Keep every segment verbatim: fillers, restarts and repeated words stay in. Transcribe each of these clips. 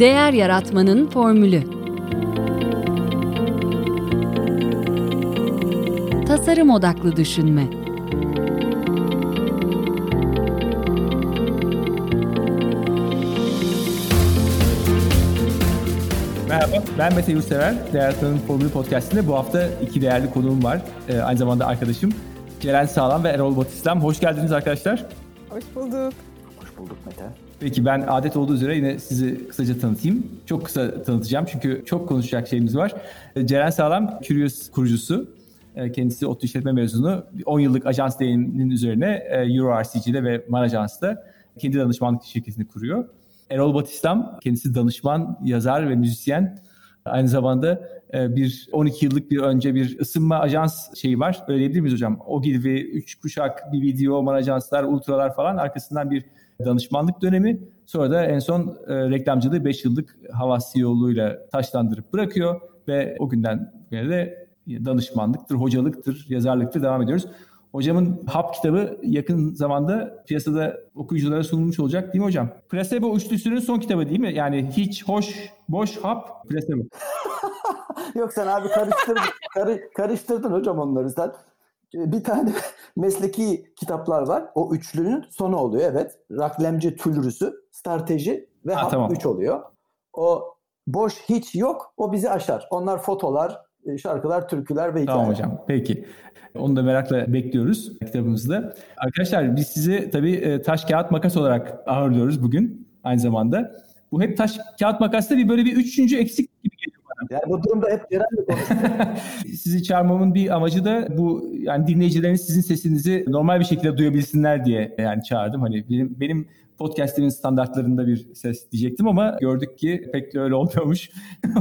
Değer Yaratmanın Formülü. Tasarım odaklı düşünme. Merhaba, ben Mete Yusever. Değer Yaratmanın Formülü podcast'inde bu hafta iki değerli konuğum var. Ee, aynı zamanda arkadaşım Ceren Sağlam ve Erol Batıslam. Hoş geldiniz arkadaşlar. Hoş bulduk. Hoş bulduk Mete. Peki, ben adet olduğu üzere yine sizi kısaca tanıtayım. Çok kısa tanıtacağım çünkü çok konuşacak şeyimiz var. Ceren Sağlam, Curious kurucusu. Kendisi ODTÜ işletme mezunu. on yıllık ajans deneyiminin üzerine Euro A R C'de ve Marajans'ta kendi danışmanlık şirketini kuruyor. Erol Batıslam, kendisi danışman, yazar ve müzisyen. Aynı zamanda bir on iki yıllık bir önce bir ısınma ajans şeyi var. Öyle diyebilir miyiz hocam? O gibi üç kuşak bir video, Marajanslar, Ultralar falan, arkasından bir danışmanlık dönemi. Sonra da en son e, reklamcılığı beş yıllık Havas yoluyla taşlandırıp bırakıyor ve o günden bugüne de danışmanlıktır, hocalıktır, yazarlıktır devam ediyoruz. Hocamın H A P kitabı yakın zamanda piyasada okuyuculara sunulmuş olacak değil mi hocam? Presebo üçlüsünün son kitabı değil mi? Yani hiç, hoş, boş, H A P, Presebo. Yok, sen abi karıştırdın, karı, karıştırdın hocam onları sen. Bir tane mesleki kitaplar var. O üçlünün sonu oluyor, evet. Reklamcı tülürüsü, strateji ve ha, H A P üç tamam. Oluyor. O boş, hiç, yok. O bizi aşar. Onlar fotolar, şarkılar, türküler ve hikayeler. Tamam hocam, peki. Onu da merakla bekliyoruz kitabımızda. Arkadaşlar, biz sizi tabii taş, kağıt, makas olarak ağırlıyoruz bugün aynı zamanda. Bu hep taş, kağıt, makasta bir böyle bir üçüncü eksik gibi geliyor. Yani bu durumda hep Ceren'le konuşuyoruz. Sizi çağırmamın bir amacı da bu, yani dinleyicileriniz sizin sesinizi normal bir şekilde duyabilsinler diye yani çağırdım. Hani benim, benim podcast'imin standartlarında bir ses diyecektim ama gördük ki pek de öyle olmuyormuş.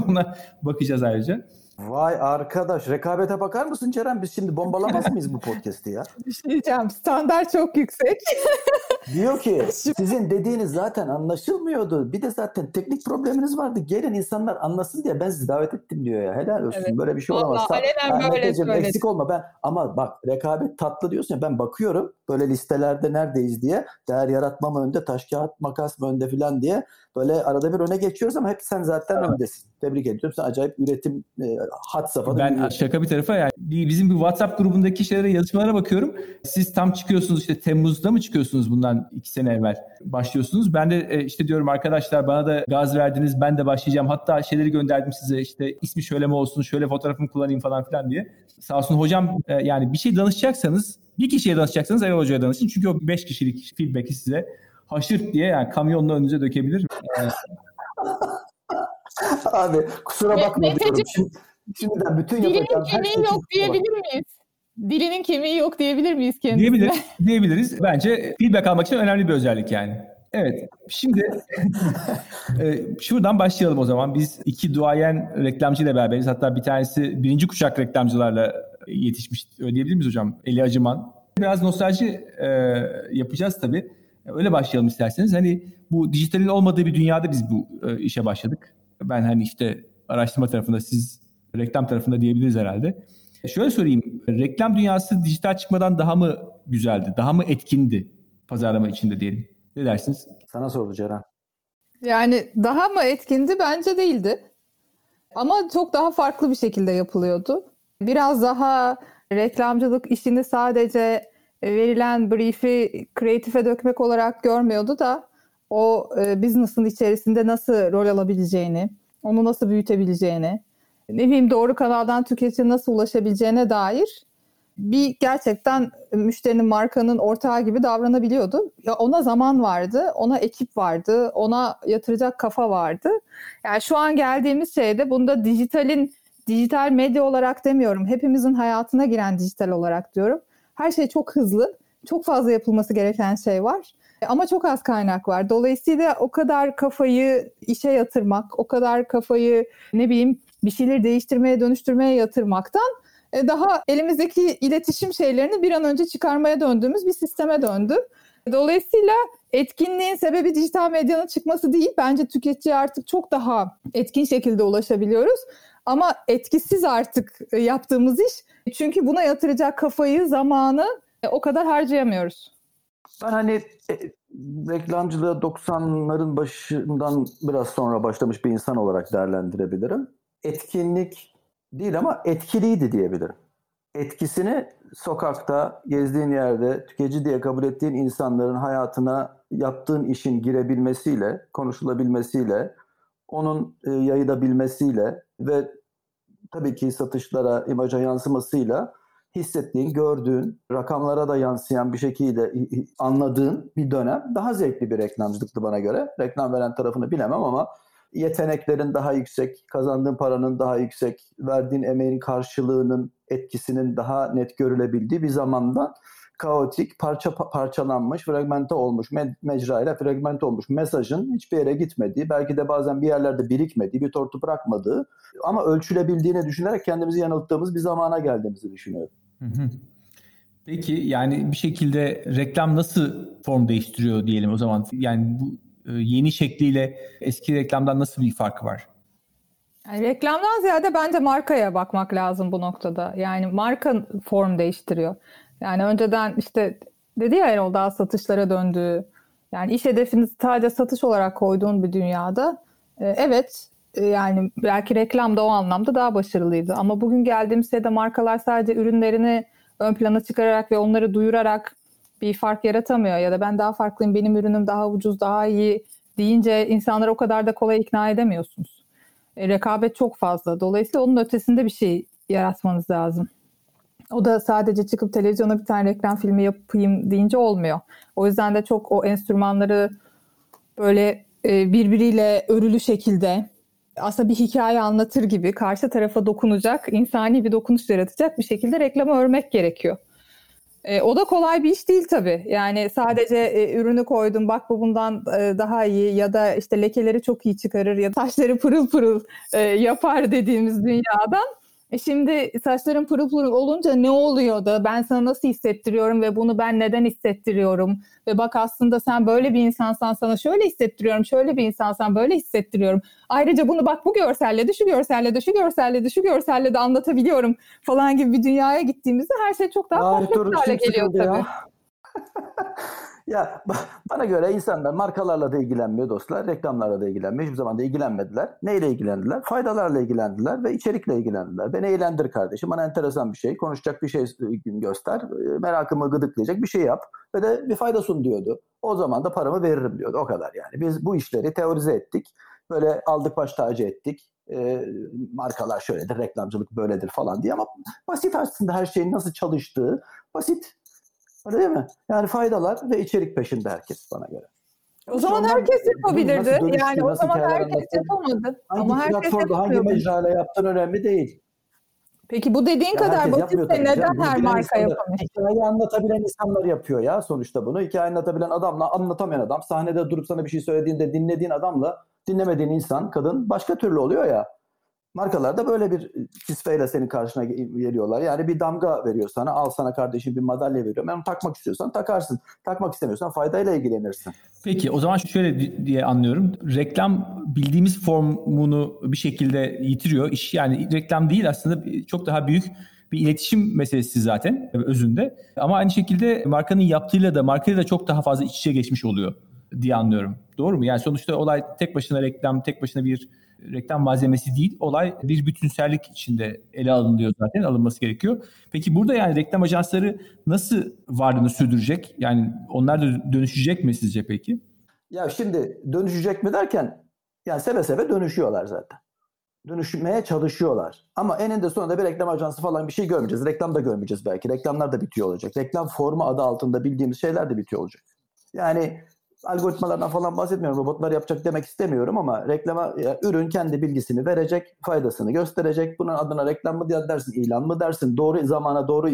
Ona bakacağız ayrıca. Vay arkadaş, rekabete bakar mısın Ceren? Biz şimdi bombalamaz mıyız bu podcast'i ya? Bir şey diyeceğim, standart çok yüksek. Diyor ki sizin dediğiniz zaten anlaşılmıyordu. Bir de zaten teknik probleminiz vardı. Gelin insanlar anlasın diye ben sizi davet ettim diyor ya. Helal olsun, evet. Böyle bir şey olamaz. Vallahi, Sa- böyle, böyle. Eksik olma. Ben, ama bak, rekabet tatlı diyorsun ya, ben bakıyorum böyle listelerde neredeyiz diye. Değer yaratma mı önde, taş kağıt makas mı önde filan diye. Böyle arada bir öne geçiyoruz ama hep sen zaten evet. Öndesin. Tebrik ediyorum. Sen acayip üretim e, hat safhada. Ben bir şaka bir tarafa yani bizim bir WhatsApp grubundaki şeylere, yazışmalara bakıyorum. Siz tam çıkıyorsunuz işte Temmuz'da mı çıkıyorsunuz bundan iki sene evvel başlıyorsunuz. Ben de e, işte diyorum arkadaşlar bana da gaz verdiniz, ben de başlayacağım. Hatta şeyleri gönderdim size, işte ismi şöyle mi olsun, şöyle fotoğrafımı kullanayım falan filan diye. Sağ olsun hocam, e, yani bir şey danışacaksanız, bir kişiye danışacaksanız Erol Hoca'ya danışın. Çünkü o beş kişilik feedback'i size haşır diye yani kamyonla önünüze dökebilir. Yani... Abi kusura bakma Mete, diyorum. Şimdi, şimdiden bütün yapacağım her şey. Dilinin kemiği yok diyebilir miyiz? Dilinin kemiği yok diyebilir miyiz kendisine? Diyebiliriz, diyebiliriz. Bence feedback almak için önemli bir özellik yani. Evet, şimdi şuradan başlayalım o zaman. Biz iki duayen reklamcıyla beraberiz. Hatta bir tanesi birinci kuşak reklamcılarla yetişmiş. Öyle diyebilir miyiz hocam? Eli Acıman. Biraz nostalji e, yapacağız tabii. Öyle başlayalım isterseniz. Hani bu dijitalin olmadığı bir dünyada biz bu e, işe başladık. Ben hani işte araştırma tarafında, siz reklam tarafında diyebiliriz herhalde. Şöyle sorayım, reklam dünyası dijital çıkmadan daha mı güzeldi, daha mı etkindi pazarlama içinde diyelim? Ne dersiniz? Sana sordu Ceren. Yani daha mı etkindi? Bence değildi. Ama çok daha farklı bir şekilde yapılıyordu. Biraz daha reklamcılık işini sadece verilen brief'i kreatife dökmek olarak görmüyordu da o e, business'ın içerisinde nasıl rol alabileceğini, onu nasıl büyütebileceğini, ne bileyim doğru kanaldan tüketiciye nasıl ulaşabileceğine dair bir gerçekten müşterinin, markanın ortağı gibi davranabiliyordu. Ya ona zaman vardı, ona ekip vardı, ona yatıracak kafa vardı. Yani şu an geldiğimiz şeyde bunda dijitalin, dijital medya olarak demiyorum, hepimizin hayatına giren dijital olarak diyorum. Her şey çok hızlı, çok fazla yapılması gereken şey var. Ama çok az kaynak var. Dolayısıyla o kadar kafayı işe yatırmak, o kadar kafayı ne bileyim bir şeyleri değiştirmeye, dönüştürmeye yatırmaktan daha elimizdeki iletişim şeylerini bir an önce çıkarmaya döndüğümüz bir sisteme döndü. Dolayısıyla etkinliğin sebebi dijital medyanın çıkması değil. Bence tüketiciye artık çok daha etkin şekilde ulaşabiliyoruz. Ama etkisiz artık yaptığımız iş. Çünkü buna yatıracak kafayı, zamanı o kadar harcayamıyoruz. Ben hani e, reklamcılığa doksanların başından biraz sonra başlamış bir insan olarak değerlendirebilirim. Etkinlik değil ama etkiliydi diyebilirim. Etkisini sokakta, gezdiğin yerde, tüketici diye kabul ettiğin insanların hayatına yaptığın işin girebilmesiyle, konuşulabilmesiyle, onun e, yayılabilmesiyle ve tabii ki satışlara, imaja yansımasıyla hissettiğin, gördüğün, rakamlara da yansıyan bir şekilde anladığın bir dönem daha zevkli bir reklamcılıktı bana göre. Reklam veren tarafını bilemem ama yeteneklerin daha yüksek, kazandığın paranın daha yüksek, verdiğin emeğin karşılığının etkisinin daha net görülebildiği bir zamandan kaotik, parça parçalanmış, fragmente olmuş, me- mecrayla fragmente olmuş mesajın hiçbir yere gitmediği, belki de bazen bir yerlerde birikmediği, bir tortu bırakmadığı ama ölçülebildiğini düşünerek kendimizi yanılttığımız bir zamana geldiğimizi düşünüyorum. Hı hı. Peki yani bir şekilde reklam nasıl form değiştiriyor diyelim o zaman? Yani bu yeni şekliyle eski reklamdan nasıl bir farkı var? Yani reklamdan ziyade bence markaya bakmak lazım bu noktada. Yani marka form değiştiriyor. Yani önceden işte dedi ya Erol, daha satışlara döndüğü, yani iş hedefini sadece satış olarak koyduğun bir dünyada e, evet e, yani belki reklam da o anlamda daha başarılıydı. Ama bugün geldiğimiz şeyde markalar sadece ürünlerini ön plana çıkararak ve onları duyurarak bir fark yaratamıyor. Ya da ben daha farklıyım, benim ürünüm daha ucuz, daha iyi deyince insanları o kadar da kolay ikna edemiyorsunuz. E, rekabet çok fazla. Dolayısıyla onun ötesinde bir şey yaratmanız lazım. O da sadece çıkıp televizyona bir tane reklam filmi yapayım deyince olmuyor. O yüzden de çok o enstrümanları böyle birbiriyle örülü şekilde aslında bir hikaye anlatır gibi karşı tarafa dokunacak, insani bir dokunuş yaratacak bir şekilde reklamı örmek gerekiyor. O da kolay bir iş değil tabii. Yani sadece ürünü koydum, bak bu bundan daha iyi ya da işte lekeleri çok iyi çıkarır ya da saçları pırıl pırıl yapar dediğimiz dünyadan. E şimdi saçların pırıl pırıl olunca ne oluyor da ben sana nasıl hissettiriyorum ve bunu ben neden hissettiriyorum? Ve bak aslında sen böyle bir insansan, sana şöyle hissettiriyorum, şöyle bir insansan böyle hissettiriyorum. Ayrıca bunu bak bu görselle de, şu görselle de, şu görselle de, şu görselle de anlatabiliyorum falan gibi bir dünyaya gittiğimizde her şey çok daha Ay, kompleks dur, hale geliyor tabii. Ya. Ya bana göre insanlar markalarla da ilgilenmiyor dostlar, reklamlarla da ilgilenmiyor. Hiçbir zaman da ilgilenmediler. Neyle ilgilendiler? Faydalarla ilgilendiler ve içerikle ilgilendiler. Beni eğlendir kardeşim, bana enteresan bir şey, konuşacak bir şey göster, merakımı gıdıklayacak bir şey yap ve de bir fayda sun diyordu. O zaman da paramı veririm diyordu, o kadar yani. Biz bu işleri teorize ettik, böyle aldık baş tacı ettik. E, markalar şöyledir, reklamcılık böyledir falan diye ama basit aslında her şeyin nasıl çalıştığı, basit. Öyle değil mi? Yani faydalar ve içerik peşinde herkes bana göre. O, o zaman herkes yapabilirdi. Dönüştü, yani o zaman herkes anlattı. Yapamadı. Hangi ama herkes yapamıyor. Hangi mecrayla yaptığın önemli değil. Peki bu dediğin ya kadar basitse neden canım. Her marka yapamıyor? Hikayeyi anlatabilen insanlar yapıyor ya sonuçta bunu. Hikayeyi anlatabilen adamla anlatamayan adam, sahnede durup sana bir şey söylediğinde dinlediğin adamla dinlemediğin insan, kadın başka türlü oluyor ya. Markalarda böyle bir kisveyle senin karşına geliyorlar. Yani bir damga veriyor sana. Al sana kardeşim bir madalya veriyorum. Yani takmak istiyorsan takarsın. Takmak istemiyorsan faydayla ilgilenirsin. Peki o zaman şöyle diye anlıyorum. Reklam bildiğimiz formunu bir şekilde yitiriyor. İş yani reklam değil aslında, çok daha büyük bir iletişim meselesi zaten özünde. Ama aynı şekilde markanın yaptığıyla da, markayla da çok daha fazla iç içe geçmiş oluyor diye anlıyorum. Doğru mu? Yani sonuçta olay tek başına reklam, tek başına bir reklam malzemesi değil. Olay bir bütünsellik içinde ele alınıyor zaten. Alınması gerekiyor. Peki burada yani reklam ajansları nasıl varlığını sürdürecek? Yani onlar da dönüşecek mi sizce peki? Ya şimdi dönüşecek mi derken yani seve seve dönüşüyorlar zaten. Dönüşmeye çalışıyorlar. Ama eninde sonunda bir reklam ajansı falan bir şey görmeyeceğiz. Reklam da görmeyeceğiz belki. Reklamlar da bitiyor olacak. Reklam formu adı altında bildiğimiz şeyler de bitiyor olacak. Yani algoritmalardan falan bahsetmiyorum. Robotlar yapacak demek istemiyorum ama reklama ya, ürün kendi bilgisini verecek, faydasını gösterecek. Bunun adına reklam mı dersin, ilan mı dersin? Doğru zamana, doğru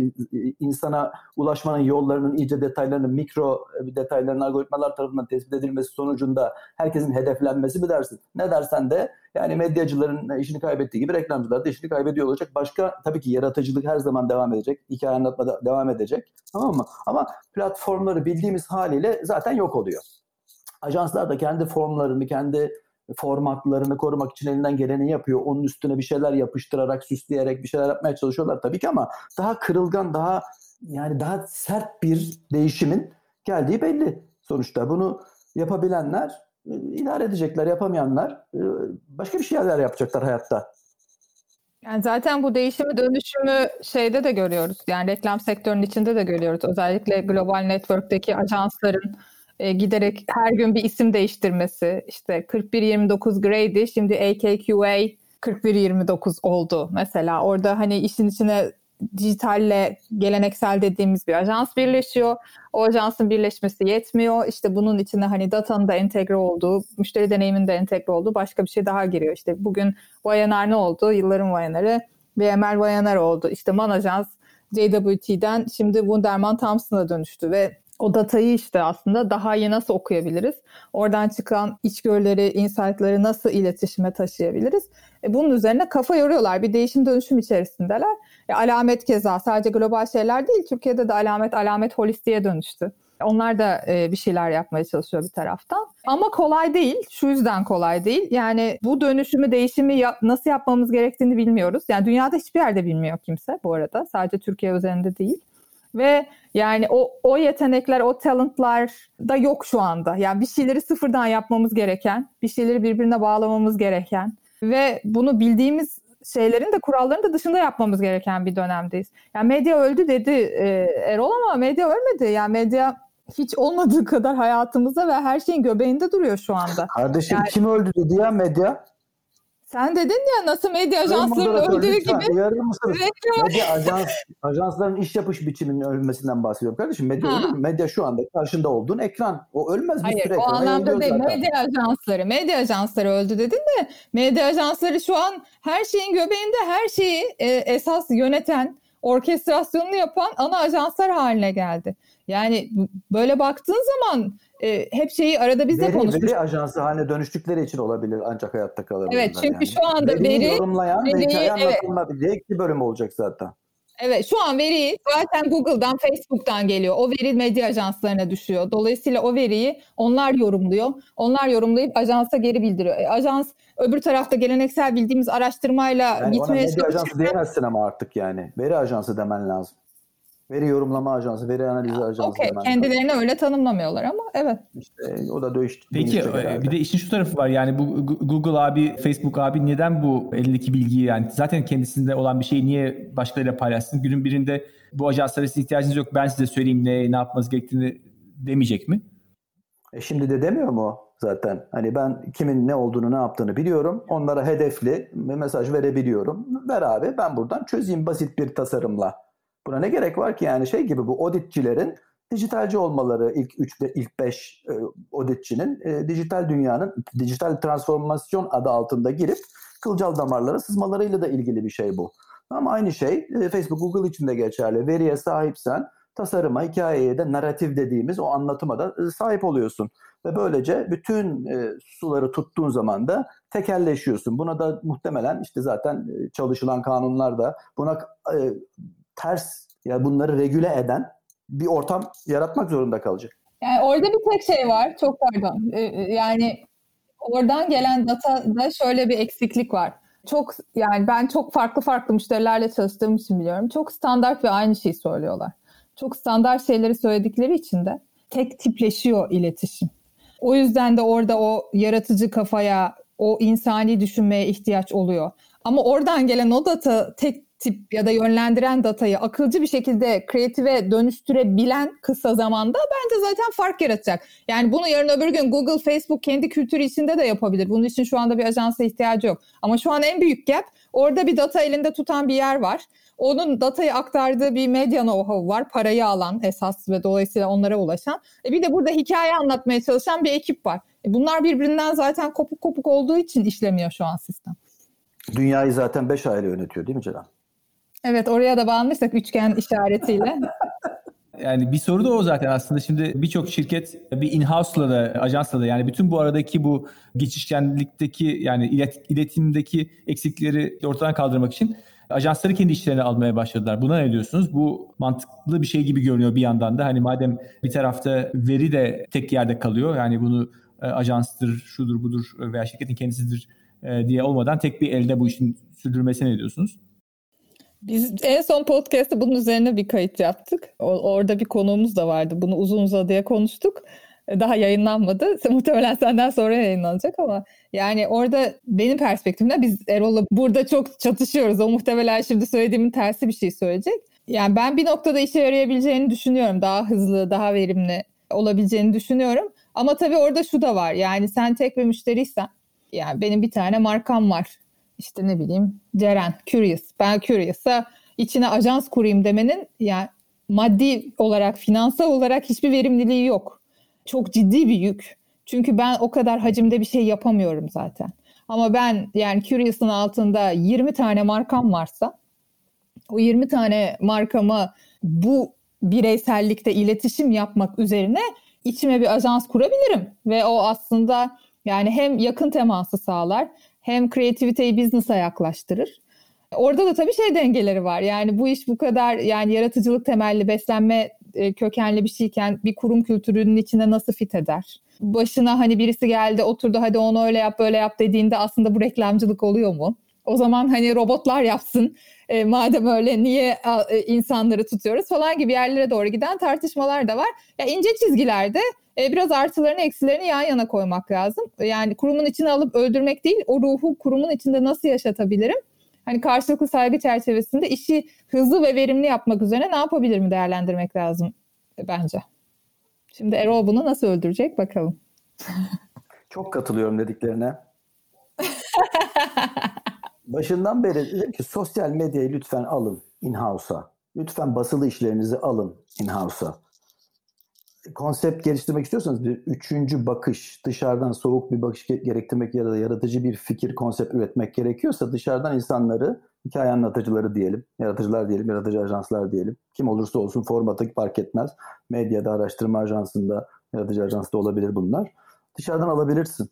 insana ulaşmanın yollarının, iyice detaylarının, mikro detaylarının algoritmalar tarafından tespit edilmesi sonucunda herkesin hedeflenmesi mi dersin? Ne dersen de yani medyacıların işini kaybettiği gibi reklamcılar da işini kaybediyor olacak. Başka tabii ki yaratıcılık her zaman devam edecek. Hikaye anlatma da devam edecek. Tamam mı? Ama platformları bildiğimiz haliyle zaten yok oluyor. Ajanslar da kendi formlarını, kendi formatlarını korumak için elinden geleni yapıyor. Onun üstüne bir şeyler yapıştırarak, süsleyerek bir şeyler yapmaya çalışıyorlar tabii ki ama daha kırılgan, daha yani daha sert bir değişimin geldiği belli sonuçta. Bunu yapabilenler idare edecekler, yapamayanlar başka bir şeyler yapacaklar hayatta. Yani zaten bu değişimi, dönüşümü şeyde de görüyoruz. Yani reklam sektörünün içinde de görüyoruz. Özellikle global network'teki ajansların e, giderek her gün bir isim değiştirmesi. İşte kırk bir yirmi dokuz Grey'di. Şimdi A K Q A kırk bir yirmi dokuz oldu mesela. Orada hani işin içine dijitalle geleneksel dediğimiz bir ajans birleşiyor. O ajansın birleşmesi yetmiyor. İşte bunun içine hani datanın da entegre olduğu, müşteri deneyimin de entegre olduğu başka bir şey daha giriyor. İşte bugün Wayanar ne oldu? Yılların Wayanar'ı V M L Wayanar oldu. İşte Manajans J W T'den şimdi Wunderman Thompson'a dönüştü ve o datayı işte aslında daha iyi nasıl okuyabiliriz? Oradan çıkan içgörüleri, insight'ları nasıl iletişime taşıyabiliriz? E bunun üzerine kafa yoruyorlar. Bir değişim dönüşüm içerisindeler. E alamet keza sadece global şeyler değil. Türkiye'de de alamet alamet holistiğe dönüştü. Onlar da e, bir şeyler yapmaya çalışıyor bir taraftan. Ama kolay değil. Şu yüzden kolay değil. Yani bu dönüşümü, değişimi yap- nasıl yapmamız gerektiğini bilmiyoruz. Yani dünyada hiçbir yerde bilmiyor kimse bu arada. Sadece Türkiye üzerinde değil. Ve yani o o yetenekler, o talentlar da yok şu anda. Yani bir şeyleri sıfırdan yapmamız gereken, bir şeyleri birbirine bağlamamız gereken ve bunu bildiğimiz şeylerin de kuralların da dışında yapmamız gereken bir dönemdeyiz. Yani medya öldü dedi e, Erol ama medya ölmedi. Yani medya hiç olmadığı kadar hayatımızda ve her şeyin göbeğinde duruyor şu anda. Kardeşim yani, kim öldü dedi ya medya? Sen dedin ya nasıl medya ajanslarının öldüğü gibi. Medya ajans, ajansların iş yapış biçiminin ölmesinden bahsediyorum kardeşim. Medya ha. Öldü mü? Medya şu anda karşında olduğun ekran. O ölmez bir süre. Hayır o anlamda değil. Zaten. Medya ajansları. Medya ajansları öldü dedin de medya ajansları şu an her şeyin göbeğinde, her şeyi e, esas yöneten, orkestrasyonunu yapan ana ajanslar haline geldi. Yani böyle baktığın zaman e, hep şeyi arada biz de konuşuyoruz. Veri ajansı haline dönüştükleri için olabilir ancak hayatta kalabilirler. Evet çünkü yani. Şu anda veriyi veri, yorumlayan veri, ve hikaye anlatılabilecek evet. Bir bölüm olacak zaten. Evet şu an veri zaten Google'dan, Facebook'tan geliyor. O veri medya ajanslarına düşüyor. Dolayısıyla o veriyi onlar yorumluyor. Onlar yorumlayıp ajansa geri bildiriyor. E, ajans öbür tarafta geleneksel bildiğimiz araştırmayla yani gitmeye çalışıyor. Medya ajansı diyemezsin ama artık yani. Veri ajansı demen lazım. Veri yorumlama ajansı, veri analizi ya, ajansı. Okay. Kendilerini tabii. Öyle tanımlamıyorlar ama evet. İşte o da dönüştü. Peki bir de işin şu tarafı var yani bu Google abi, Facebook abi neden bu elindeki bilgiyi yani zaten kendisinde olan bir şeyi niye başkalarıyla paylaşsın? Günün birinde bu ajanslara sizin ihtiyacınız yok ben size söyleyeyim ne, ne yapmanız gerektiğini demeyecek mi? E şimdi de demiyor mu zaten? Hani ben kimin ne olduğunu ne yaptığını biliyorum. Onlara hedefli mesaj verebiliyorum. Ver abi ben buradan çözeyim basit bir tasarımla. Buna ne gerek var ki yani şey gibi bu auditçilerin dijitalci olmaları ilk üç ilk beş e, auditçinin e, dijital dünyanın dijital transformasyon adı altında girip kılcal damarlara sızmalarıyla da ilgili bir şey bu. Ama aynı şey e, Facebook Google için de geçerli. Veriye sahipsen tasarıma, hikayeye de naratif dediğimiz o anlatıma da e, sahip oluyorsun. Ve böylece bütün e, suları tuttuğun zaman da tekelleşiyorsun. Buna da muhtemelen işte zaten e, çalışılan kanunlar da buna e, ters ya yani bunları regüle eden bir ortam yaratmak zorunda kalacak. Yani orada bir tek şey var. Çok pardon. Yani oradan gelen datada şöyle bir eksiklik var. Çok yani ben çok farklı farklı müşterilerle çalıştığım için biliyorum. Çok standart ve aynı şeyi söylüyorlar. Çok standart şeyleri söyledikleri için de tek tipleşiyor iletişim. O yüzden de orada o yaratıcı kafaya, o insani düşünmeye ihtiyaç oluyor. Ama oradan gelen o data tek tip ya da yönlendiren datayı akılcı bir şekilde kreatife dönüştürebilen kısa zamanda bence zaten fark yaratacak. Yani bunu yarın öbür gün Google, Facebook kendi kültürü içinde de yapabilir. Bunun için şu anda bir ajansa ihtiyacı yok. Ama şu an en büyük gap orada bir data elinde tutan bir yer var. Onun datayı aktardığı bir medya know-how var. Parayı alan esas ve dolayısıyla onlara ulaşan. E bir de burada hikaye anlatmaya çalışan bir ekip var. E bunlar birbirinden zaten kopuk kopuk olduğu için işlemiyor şu an sistem. Dünyayı zaten beş aile yönetiyor değil mi Ceren? Evet oraya da bağlanırsak üçgen işaretiyle. Yani bir soru da o zaten aslında şimdi birçok şirket bir in-house'la da ajansla da yani bütün bu aradaki bu geçişkenlikteki yani ilet- iletimdeki eksikleri ortadan kaldırmak için ajansları kendi işlerine almaya başladılar. Buna ne diyorsunuz? Bu mantıklı bir şey gibi görünüyor bir yandan da. Hani madem bir tarafta veri de tek yerde kalıyor yani bunu ajanstır, şudur budur veya şirketin kendisidir diye olmadan tek bir elde bu işin sürdürmesine ne diyorsunuz? Biz en son podcast'te bunun üzerine bir kayıt yaptık. Orada bir konuğumuz da vardı. Bunu uzun uzadıya konuştuk. Daha yayınlanmadı. Muhtemelen senden sonra yayınlanacak ama yani orada benim perspektifimden biz Erol'la burada çok çatışıyoruz. O muhtemelen şimdi söylediğimin tersi bir şey söyleyecek. Yani ben bir noktada işe yarayabileceğini düşünüyorum. Daha hızlı, daha verimli olabileceğini düşünüyorum. Ama tabii orada şu da var. Yani sen tek bir müşteriysen, yani benim bir tane markam var. İşte ne bileyim Ceren, Curious. Ben Curious'a içine ajans kurayım demenin yani maddi olarak, finansal olarak hiçbir verimliliği yok. Çok ciddi bir yük. Çünkü ben o kadar hacimde bir şey yapamıyorum zaten. Ama ben yani Curious'ın altında yirmi tane markam varsa o yirmi tane markamı bu bireysellikte iletişim yapmak üzerine içime bir ajans kurabilirim. Ve o aslında yani hem yakın teması sağlar hem kreativiteyi business'a yaklaştırır. Orada da tabii şey dengeleri var. Yani bu iş bu kadar yani yaratıcılık temelli, beslenme kökenli bir şeyken bir kurum kültürünün içine nasıl fit eder? Başına hani birisi geldi oturdu hadi onu öyle yap böyle yap dediğinde aslında bu reklamcılık oluyor mu? O zaman hani robotlar yapsın e, madem öyle niye e, insanları tutuyoruz falan gibi yerlere doğru giden tartışmalar da var. Ya ince çizgilerde e, biraz artılarını eksilerini yan yana koymak lazım. Yani kurumun içine alıp öldürmek değil, o ruhu kurumun içinde nasıl yaşatabilirim? Hani karşılıklı saygı çerçevesinde işi hızlı ve verimli yapmak üzere ne yapabilirim değerlendirmek lazım bence. Şimdi Erol bunu nasıl öldürecek bakalım. Çok katılıyorum dediklerine. Başından beri dedim ki sosyal medyayı lütfen alın in-house'a. Lütfen basılı işlerinizi alın in-house'a. Konsept geliştirmek istiyorsanız bir üçüncü bakış, dışarıdan soğuk bir bakış gerektirmek ya da yaratıcı bir fikir, konsept üretmek gerekiyorsa dışarıdan insanları, hikaye anlatıcıları diyelim, yaratıcılar diyelim, yaratıcı ajanslar diyelim. Kim olursa olsun formatı fark etmez. Medyada, araştırma ajansında, yaratıcı ajansında olabilir bunlar. Dışarıdan alabilirsin.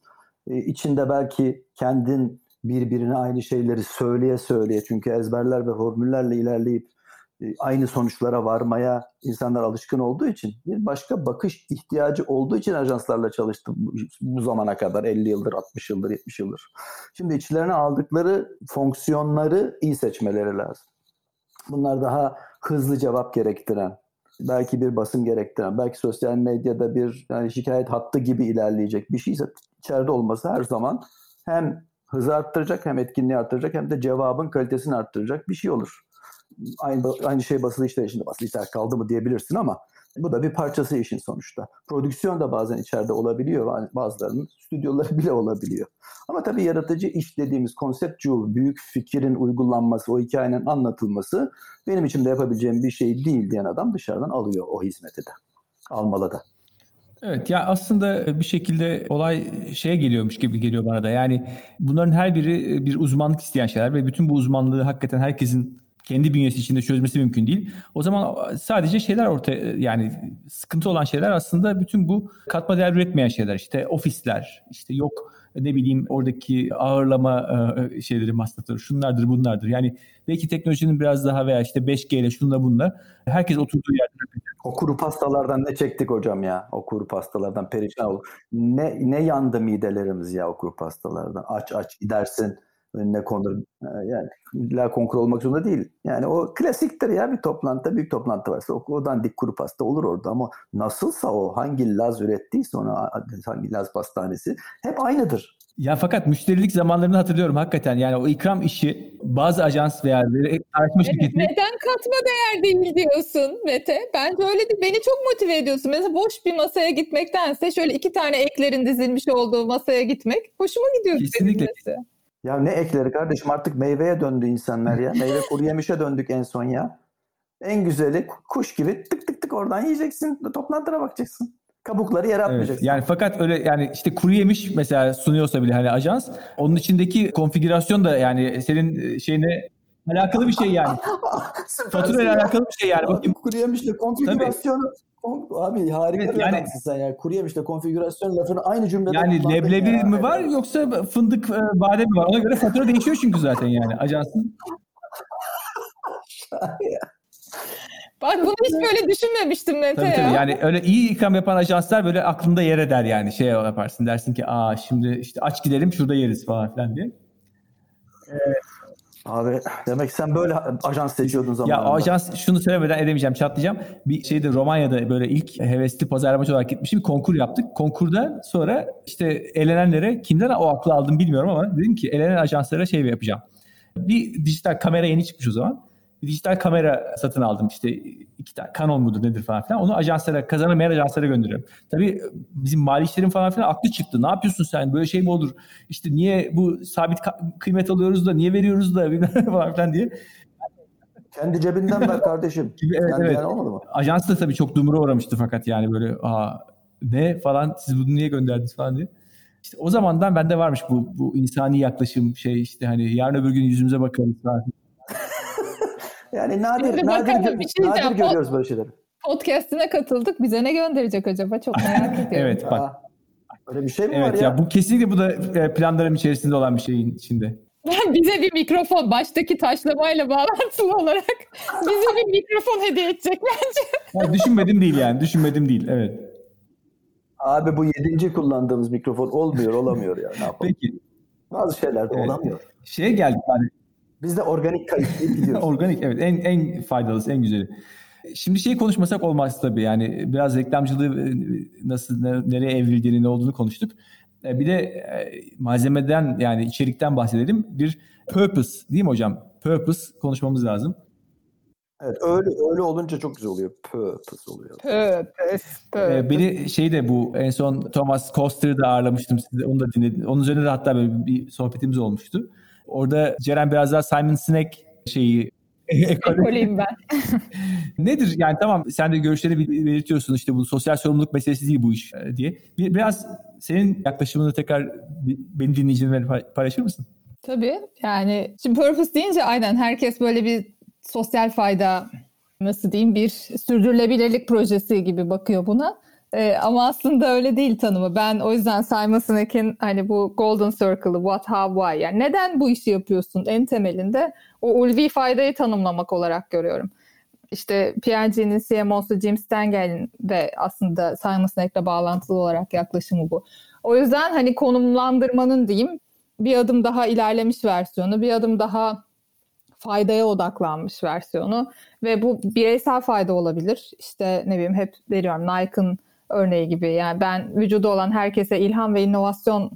Ee, içinde belki kendin birbirine aynı şeyleri söyleye söyleye çünkü ezberler ve formüllerle ilerleyip aynı sonuçlara varmaya insanlar alışkın olduğu için bir başka bakış ihtiyacı olduğu için ajanslarla çalıştım bu zamana kadar elli yıldır, altmış yıldır, yetmiş yıldır. Şimdi içlerine aldıkları fonksiyonları iyi seçmeleri lazım. Bunlar daha hızlı cevap gerektiren, belki bir basın gerektiren, belki sosyal medyada bir yani şikayet hattı gibi ilerleyecek bir şeyse içeride olması her zaman hem hızı arttıracak, hem etkinliği arttıracak, hem de cevabın kalitesini arttıracak bir şey olur. Aynı, aynı şey basılı işler içinde basılı işler kaldı mı diyebilirsin ama bu da bir parçası işin sonuçta. Prodüksiyon da bazen içeride olabiliyor, bazılarının stüdyoları bile olabiliyor. Ama tabii yaratıcı iş dediğimiz konseptçul, büyük fikrin uygulanması, o hikayenin anlatılması benim için de yapabileceğim bir şey değil diyen adam dışarıdan alıyor o hizmeti de, almalı da. Evet ya aslında bir şekilde olay şeye geliyormuş gibi geliyor bana da. Yani bunların her biri bir uzmanlık isteyen şeyler ve bütün bu uzmanlığı hakikaten herkesin kendi bünyesi içinde çözmesi mümkün değil. O zaman sadece şeyler ortaya yani sıkıntı olan şeyler aslında bütün bu katma değer üretmeyen şeyler. İşte ofisler, işte yok ne bileyim oradaki ağırlama şeyleri, masrafları, şunlardır, bunlardır. Yani belki teknolojinin biraz daha veya işte beş G ile şunla bunla herkes oturduğu yerde. O kuru pastalardan ne çektik hocam ya? O kuru pastalardan perişan olduk. Ne ne yandı midelerimiz ya o kuru pastalardan. Aç aç gidersin. Önüne kondur. Yani illa konkur olmak zorunda değil. Yani o klasiktir ya bir toplantı, büyük toplantı varsa oradan dik kuru pasta olur orada ama nasılsa o hangi Laz ürettiyse ona hangi Laz pastanesi hep aynıdır. Ya fakat müşterilik zamanlarını hatırlıyorum hakikaten. Yani o ikram işi bazı ajans veya tartışma şirketi. Neden katma değer değil diyorsun Mete? Bence öyle değil. Beni çok motive ediyorsun. Mesela boş bir masaya gitmektense şöyle iki tane eklerin dizilmiş olduğu masaya gitmek hoşuma gidiyor. Kesinlikle. Benim. Ya ne ekleri kardeşim artık meyveye döndü insanlar ya. Meyve kuru yemişe döndük en son ya. En güzeli kuş gibi tık tık tık oradan yiyeceksin. Toplantılara bakacaksın. Kabukları yere atmayacaksın. Evet, yani fakat öyle yani işte kuru yemiş mesela sunuyorsa bile hani ajans. Onun içindeki konfigürasyon da yani senin şeyine alakalı bir şey yani. Faturayla alakalı bir şey yani. Bakayım. Kuru yemişle konfigürasyonu. Tabii. Abi harika evet, yani, sen ya. Kuru yemişle konfigürasyon lafını aynı cümlede yani leblebi ya. Mi var yoksa fındık e, badem mi var? Ona göre fatura değişiyor çünkü zaten yani ajansın. Bak bunu hiç böyle düşünmemiştim Mete tabii, ya. Tabii. Yani öyle iyi ikram yapan ajanslar böyle aklında yer eder yani. Şey yaparsın dersin ki aa şimdi işte aç gidelim şurada yeriz falan filan diye. Evet. Abi demek sen böyle ajans seçiyordun zamanında. Ya ajans şunu söylemeden edemeyeceğim, çatlayacağım. Bir şeyde Romanya'da böyle ilk hevesli pazarlamacı olarak gitmiştim. Bir konkur yaptık. Konkurda sonra işte elenenlere, kimden o aklı aldım bilmiyorum ama dedim ki elenen ajanslara şey yapacağım. Bir dijital kamera yeni çıkmış o zaman. Bir dijital kamera satın aldım işte iki tane Canon mudur nedir falan filan. Onu ajanslara, kazanamayan ajanslara gönderiyorum. Tabii bizim mali işlerin falan filan aklı çıktı. Ne yapıyorsun sen? Böyle şey mi olur? İşte niye bu sabit kıymet alıyoruz da niye veriyoruz da falan filan diye. Kendi cebinden ver kardeşim. Evet, yani evet. Yani olmadı mı? Ajans da tabii çok dumura uğramıştı fakat yani böyle aa ne falan siz bunu niye gönderdiniz falan diye. İşte o zamandan bende varmış bu bu insani yaklaşım şey işte hani yarın öbür gün yüzümüze bakarız falan. Yani nadir, nadir, şey nadir görüyoruz böyle şeyleri. Podcast'ine katıldık. Bize ne gönderecek acaba? Çok merak ediyorum. Evet bak. Aa, öyle bir şey mi evet, var ya? ya? Bu kesinlikle bu da planlarım içerisinde olan bir şeyin içinde. Bize bir mikrofon baştaki taşlamayla bağlantılı olarak bize bir mikrofon hediye edecek bence. Ya, düşünmedim değil yani. Düşünmedim değil. Evet. Abi bu yedinci kullandığımız mikrofon olmuyor, olamıyor ya. Ne yapalım? Peki. Bazı şeyler de evet. Olamıyor. Şeye geldik hani. Biz de organik kayıt diye gidiyoruz. Organik evet en en faydalısı, en güzeli. Şimdi şeyi konuşmasak olmaz tabii yani biraz reklamcılığı nasıl nereye evrildiğini, ne olduğunu konuştuk. Bir de malzemeden yani içerikten bahsedelim. Bir purpose değil mi hocam? Purpose konuşmamız lazım. Evet öyle öyle olunca çok güzel oluyor. Purpose oluyor. Purpose. Purpose. Beni şey de bu en son Thomas Koster'ı da ağırlamıştım size. Onu da dinledim. Onun üzerine de hatta böyle bir sohbetimiz olmuştu. Orada Ceren biraz daha Simon Sinek şeyi ekoleyim ben. Nedir yani tamam sen de görüşlerini belirtiyorsun işte bu sosyal sorumluluk meselesi değil bu iş diye. Biraz senin yaklaşımını tekrar benim dinleyicilerime paylaşır mısın? Tabii yani şimdi purpose deyince aynen herkes böyle bir sosyal fayda nasıl diyeyim bir sürdürülebilirlik projesi gibi bakıyor buna. Ee, ama aslında öyle değil tanımı. Ben o yüzden Simon Sinek'in hani bu Golden Circle'ı, what, how, why yani neden bu işi yapıyorsun en temelinde o ulvi faydayı tanımlamak olarak görüyorum. İşte P and G'nin C M O'su Jim Stengel'in de aslında Simon Sinek'le bağlantılı olarak yaklaşımı bu. O yüzden hani konumlandırmanın diyeyim bir adım daha ilerlemiş versiyonu, bir adım daha faydaya odaklanmış versiyonu ve bu bireysel fayda olabilir. İşte ne bileyim hep veriyorum Nike'ın örneği gibi yani ben vücuda olan herkese ilham ve inovasyon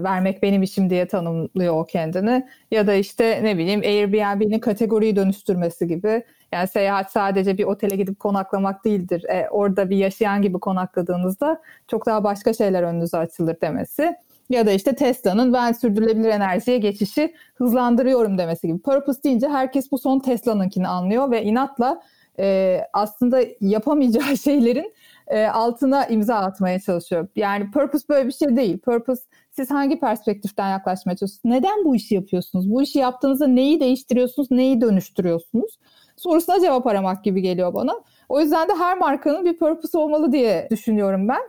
vermek benim işim diye tanımlıyor o kendini. Ya da işte ne bileyim Airbnb'nin kategoriyi dönüştürmesi gibi. Yani seyahat sadece bir otele gidip konaklamak değildir. E, orada bir yaşayan gibi konakladığınızda çok daha başka şeyler önünüze açılır demesi. Ya da işte Tesla'nın ben sürdürülebilir enerjiye geçişi hızlandırıyorum demesi gibi. Purpose deyince herkes bu son Tesla'nınkini anlıyor ve inatla e, aslında yapamayacağı şeylerin altına imza atmaya çalışıyor. Yani purpose böyle bir şey değil. Purpose siz hangi perspektiften yaklaşmaya çalışıyorsunuz? Neden bu işi yapıyorsunuz? Bu işi yaptığınızda neyi değiştiriyorsunuz? Neyi dönüştürüyorsunuz? Sorusuna cevap aramak gibi geliyor bana. O yüzden de her markanın bir purpose olmalı diye düşünüyorum ben.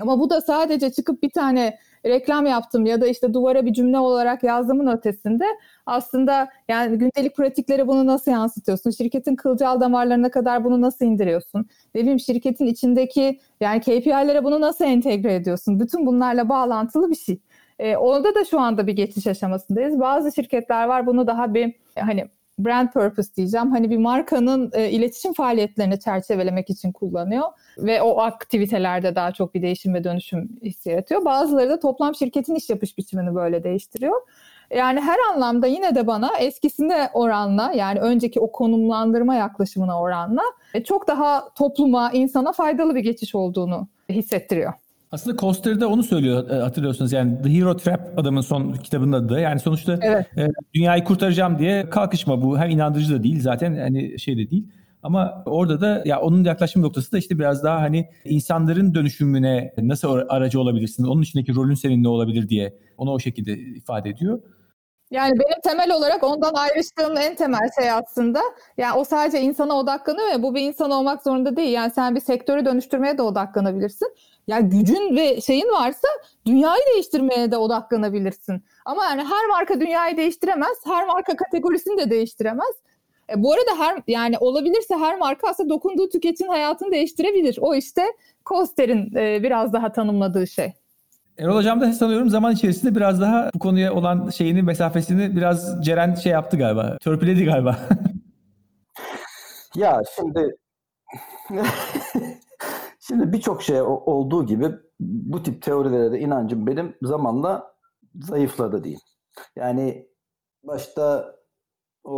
Ama bu da sadece çıkıp bir tane reklam yaptım ya da işte duvara bir cümle olarak yazdığımın ötesinde aslında yani gündelik pratiklere bunu nasıl yansıtıyorsun? Şirketin kılcal damarlarına kadar bunu nasıl indiriyorsun? Ne bileyim şirketin içindeki yani K P I'lere bunu nasıl entegre ediyorsun? Bütün bunlarla bağlantılı bir şey. Ee, onda da şu anda bir geçiş aşamasındayız. Bazı şirketler var bunu daha bir hani brand purpose diyeceğim. Hani bir markanın e, iletişim faaliyetlerini çerçevelemek için kullanıyor. Ve o aktivitelerde daha çok bir değişim ve dönüşüm hissi yaratıyor. Bazıları da toplam şirketin iş yapış biçimini böyle değiştiriyor. Yani her anlamda yine de bana eskisine oranla yani önceki o konumlandırma yaklaşımına oranla e, çok daha topluma, insana faydalı bir geçiş olduğunu hissettiriyor. Aslında Koster'da onu söylüyor hatırlıyorsunuz yani The Hero Trap adamın son kitabının adı da yani sonuçta evet. e, dünyayı kurtaracağım diye kalkışma bu hem inandırıcı da değil zaten hani şey de değil ama orada da ya onun yaklaşım noktası da işte biraz daha hani insanların dönüşümüne nasıl aracı olabilirsin onun içindeki rolün senin ne olabilir diye onu o şekilde ifade ediyor. Yani benim temel olarak ondan ayrıştığım en temel şey aslında. Yani o sadece insana odaklanıyor ya bu bir insan olmak zorunda değil. Yani sen bir sektörü dönüştürmeye de odaklanabilirsin. Yani gücün ve şeyin varsa dünyayı değiştirmeye de odaklanabilirsin. Ama yani her marka dünyayı değiştiremez. Her marka kategorisini de değiştiremez. E bu arada her yani olabilirse her marka aslında dokunduğu tüketicinin hayatını değiştirebilir. O işte Koster'in biraz daha tanımladığı şey. Erol Hocam da sanıyorum zaman içerisinde biraz daha bu konuya olan şeyini, mesafesini biraz Ceren şey yaptı galiba. Törpüledi galiba. Ya şimdi şimdi birçok şey olduğu gibi bu tip teorilere de inancım benim zamanla zayıfladı diyeyim. Yani başta o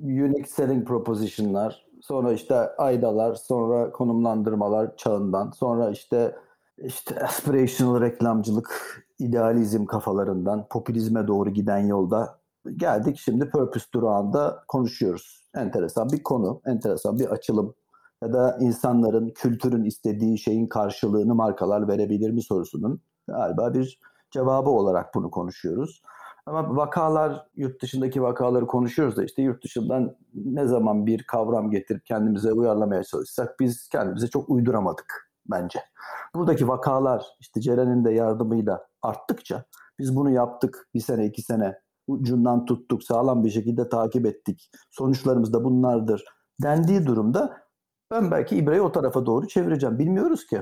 unique selling proposition'lar, sonra işte aydalar, sonra konumlandırmalar çağından, sonra işte işte aspirational reklamcılık, idealizm kafalarından, popülizme doğru giden yolda geldik. Şimdi purpose durağında konuşuyoruz. Enteresan bir konu, enteresan bir açılım. Ya da insanların, kültürün istediği şeyin karşılığını markalar verebilir mi sorusunun galiba bir cevabı olarak bunu konuşuyoruz. Ama vakalar, yurt dışındaki vakaları konuşuyoruz da işte yurt dışından ne zaman bir kavram getirip kendimize uyarlamaya çalışsak biz kendimize çok uyduramadık bence. Buradaki vakalar işte Ceren'in de yardımıyla arttıkça biz bunu yaptık, bir sene iki sene ucundan tuttuk, sağlam bir şekilde takip ettik, sonuçlarımız da bunlardır dendiği durumda ben belki ibreyi o tarafa doğru çevireceğim. Bilmiyoruz ki.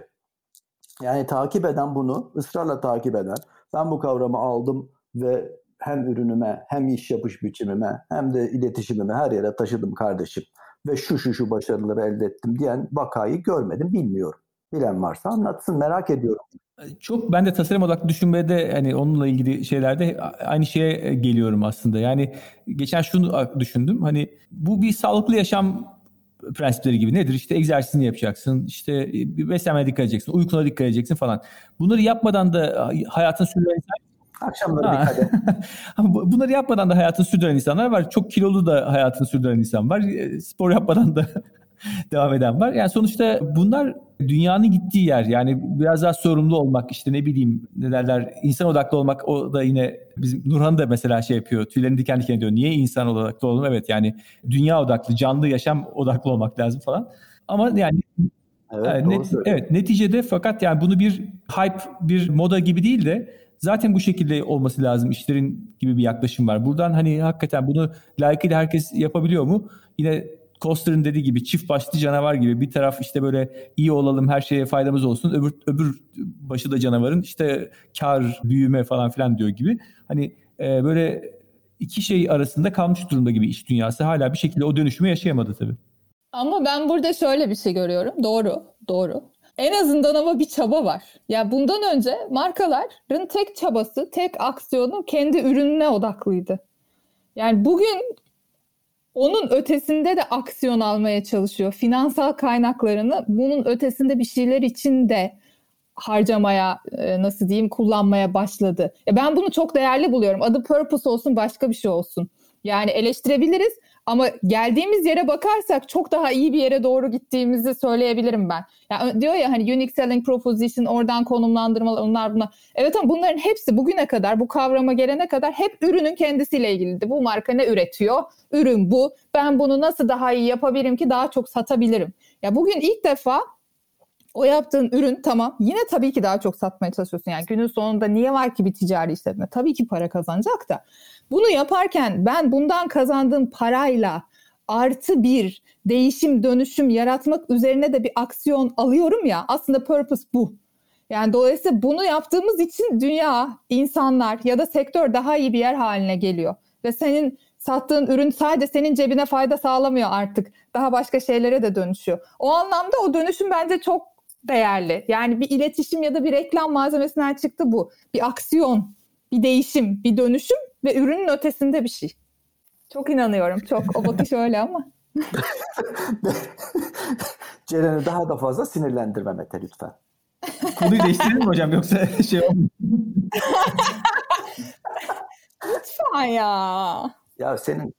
Yani takip eden bunu, ısrarla takip eden, ben bu kavramı aldım ve hem ürünüme, hem iş yapış biçimime, hem de iletişimime her yere taşıdım kardeşim ve şu şu şu başarıları elde ettim diyen vakayı görmedim, bilmiyorum. Bilen varsa anlatsın, merak ediyorum. Çok ben de tasarım odaklı düşünmede hani onunla ilgili şeylerde aynı şeye geliyorum aslında. Yani geçen şunu düşündüm, hani bu bir sağlıklı yaşam prensipleri gibi nedir? İşte egzersizini yapacaksın, işte beslenmeye dikkat edeceksin, uykuna dikkat edeceksin falan. Bunları yapmadan da hayatın sürdüren insanlar... Akşamları ha. dikkat et. Bunları yapmadan da hayatını sürdüren insanlar var. Çok kilolu da hayatını sürdüren insan var. Spor yapmadan da devam eden var. Yani sonuçta bunlar dünyanın gittiği yer. Yani biraz daha sorumlu olmak, işte ne bileyim ne derler, insan odaklı olmak. O da yine bizim Nurhan da mesela şey yapıyor. Tüylerini diken diken diyor. Niye insan odaklı olalım? Evet, yani dünya odaklı, canlı yaşam odaklı olmak lazım falan. Ama yani evet, yani net, evet neticede fakat yani bunu bir hype, bir moda gibi değil de zaten bu şekilde olması lazım işlerin gibi bir yaklaşım var. Buradan hani hakikaten bunu layıkıyla herkes yapabiliyor mu? Yine Koster'ın dediği gibi çift başlı canavar gibi, bir taraf işte böyle iyi olalım, her şeye faydamız olsun, öbür öbür başı da canavarın işte kar, büyüme falan filan diyor gibi. Hani e, böyle iki şey arasında kalmış durumda gibi iş dünyası, hala bir şekilde o dönüşümü yaşayamadı tabii. Ama ben burada şöyle bir şey görüyorum. Doğru, doğru. En azından ama bir çaba var. Ya bundan önce markaların tek çabası, tek aksiyonu kendi ürününe odaklıydı. Yani bugün onun ötesinde de aksiyon almaya çalışıyor. Finansal kaynaklarını bunun ötesinde bir şeyler için de harcamaya, nasıl diyeyim, kullanmaya başladı. Ya ben bunu çok değerli buluyorum. Adı purpose olsun, başka bir şey olsun. Yani eleştirebiliriz ama geldiğimiz yere bakarsak çok daha iyi bir yere doğru gittiğimizi söyleyebilirim ben. Yani diyor ya hani unique selling proposition, oradan konumlandırmalar, onlar buna. Evet, ama bunların hepsi bugüne kadar, bu kavrama gelene kadar hep ürünün kendisiyle ilgiliydi. Bu marka ne üretiyor? Ürün bu. Ben bunu nasıl daha iyi yapabilirim ki daha çok satabilirim? Ya bugün ilk defa o yaptığın ürün, tamam, yine tabii ki daha çok satmaya çalışıyorsun. Yani günün sonunda niye var ki bir ticari işletme? Tabii ki para kazanacak da. Bunu yaparken ben bundan kazandığım parayla artı bir değişim, dönüşüm yaratmak üzerine de bir aksiyon alıyorum ya, aslında purpose bu. Yani dolayısıyla bunu yaptığımız için dünya, insanlar ya da sektör daha iyi bir yer haline geliyor. Ve senin sattığın ürün sadece senin cebine fayda sağlamıyor artık. Daha başka şeylere de dönüşüyor. O anlamda o dönüşüm bence çok değerli. Yani bir iletişim ya da bir reklam malzemesinden çıktı bu. Bir aksiyon, bir değişim, bir dönüşüm ve ürünün ötesinde bir şey. Çok inanıyorum. Çok. O bakış öyle ama. Ceren'i daha da fazla sinirlendirme Mete lütfen. Konuyu değiştirelim mi hocam, yoksa şey olmuyor. Lütfen ya. Ya senin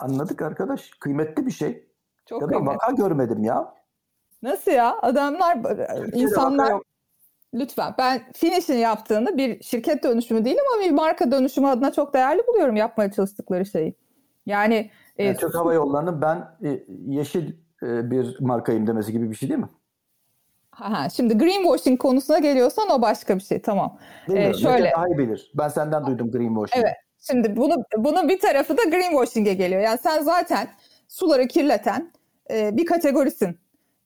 anladık arkadaş. Kıymetli bir şey. Çok ya kıymetli. Ben vaka görmedim ya. Nasıl ya? Adamlar, Türkiye'de insanlar... Lütfen, ben Finish'in yaptığını bir şirket dönüşümü değil ama bir marka dönüşümü adına çok değerli buluyorum yapmaya çalıştıkları şeyi. Yani yani e, Türk Hava Yolları'nın ben e, yeşil e, bir markayım demesi gibi bir şey değil mi? Ha, şimdi greenwashing konusuna geliyorsan o başka bir şey, tamam. E, şöyle. Daha iyi bilir. Ben senden duydum greenwashing. Evet. Şimdi bunu, bunun bir tarafı da greenwashing'e geliyor. Yani sen zaten suları kirleten e, bir kategorisin.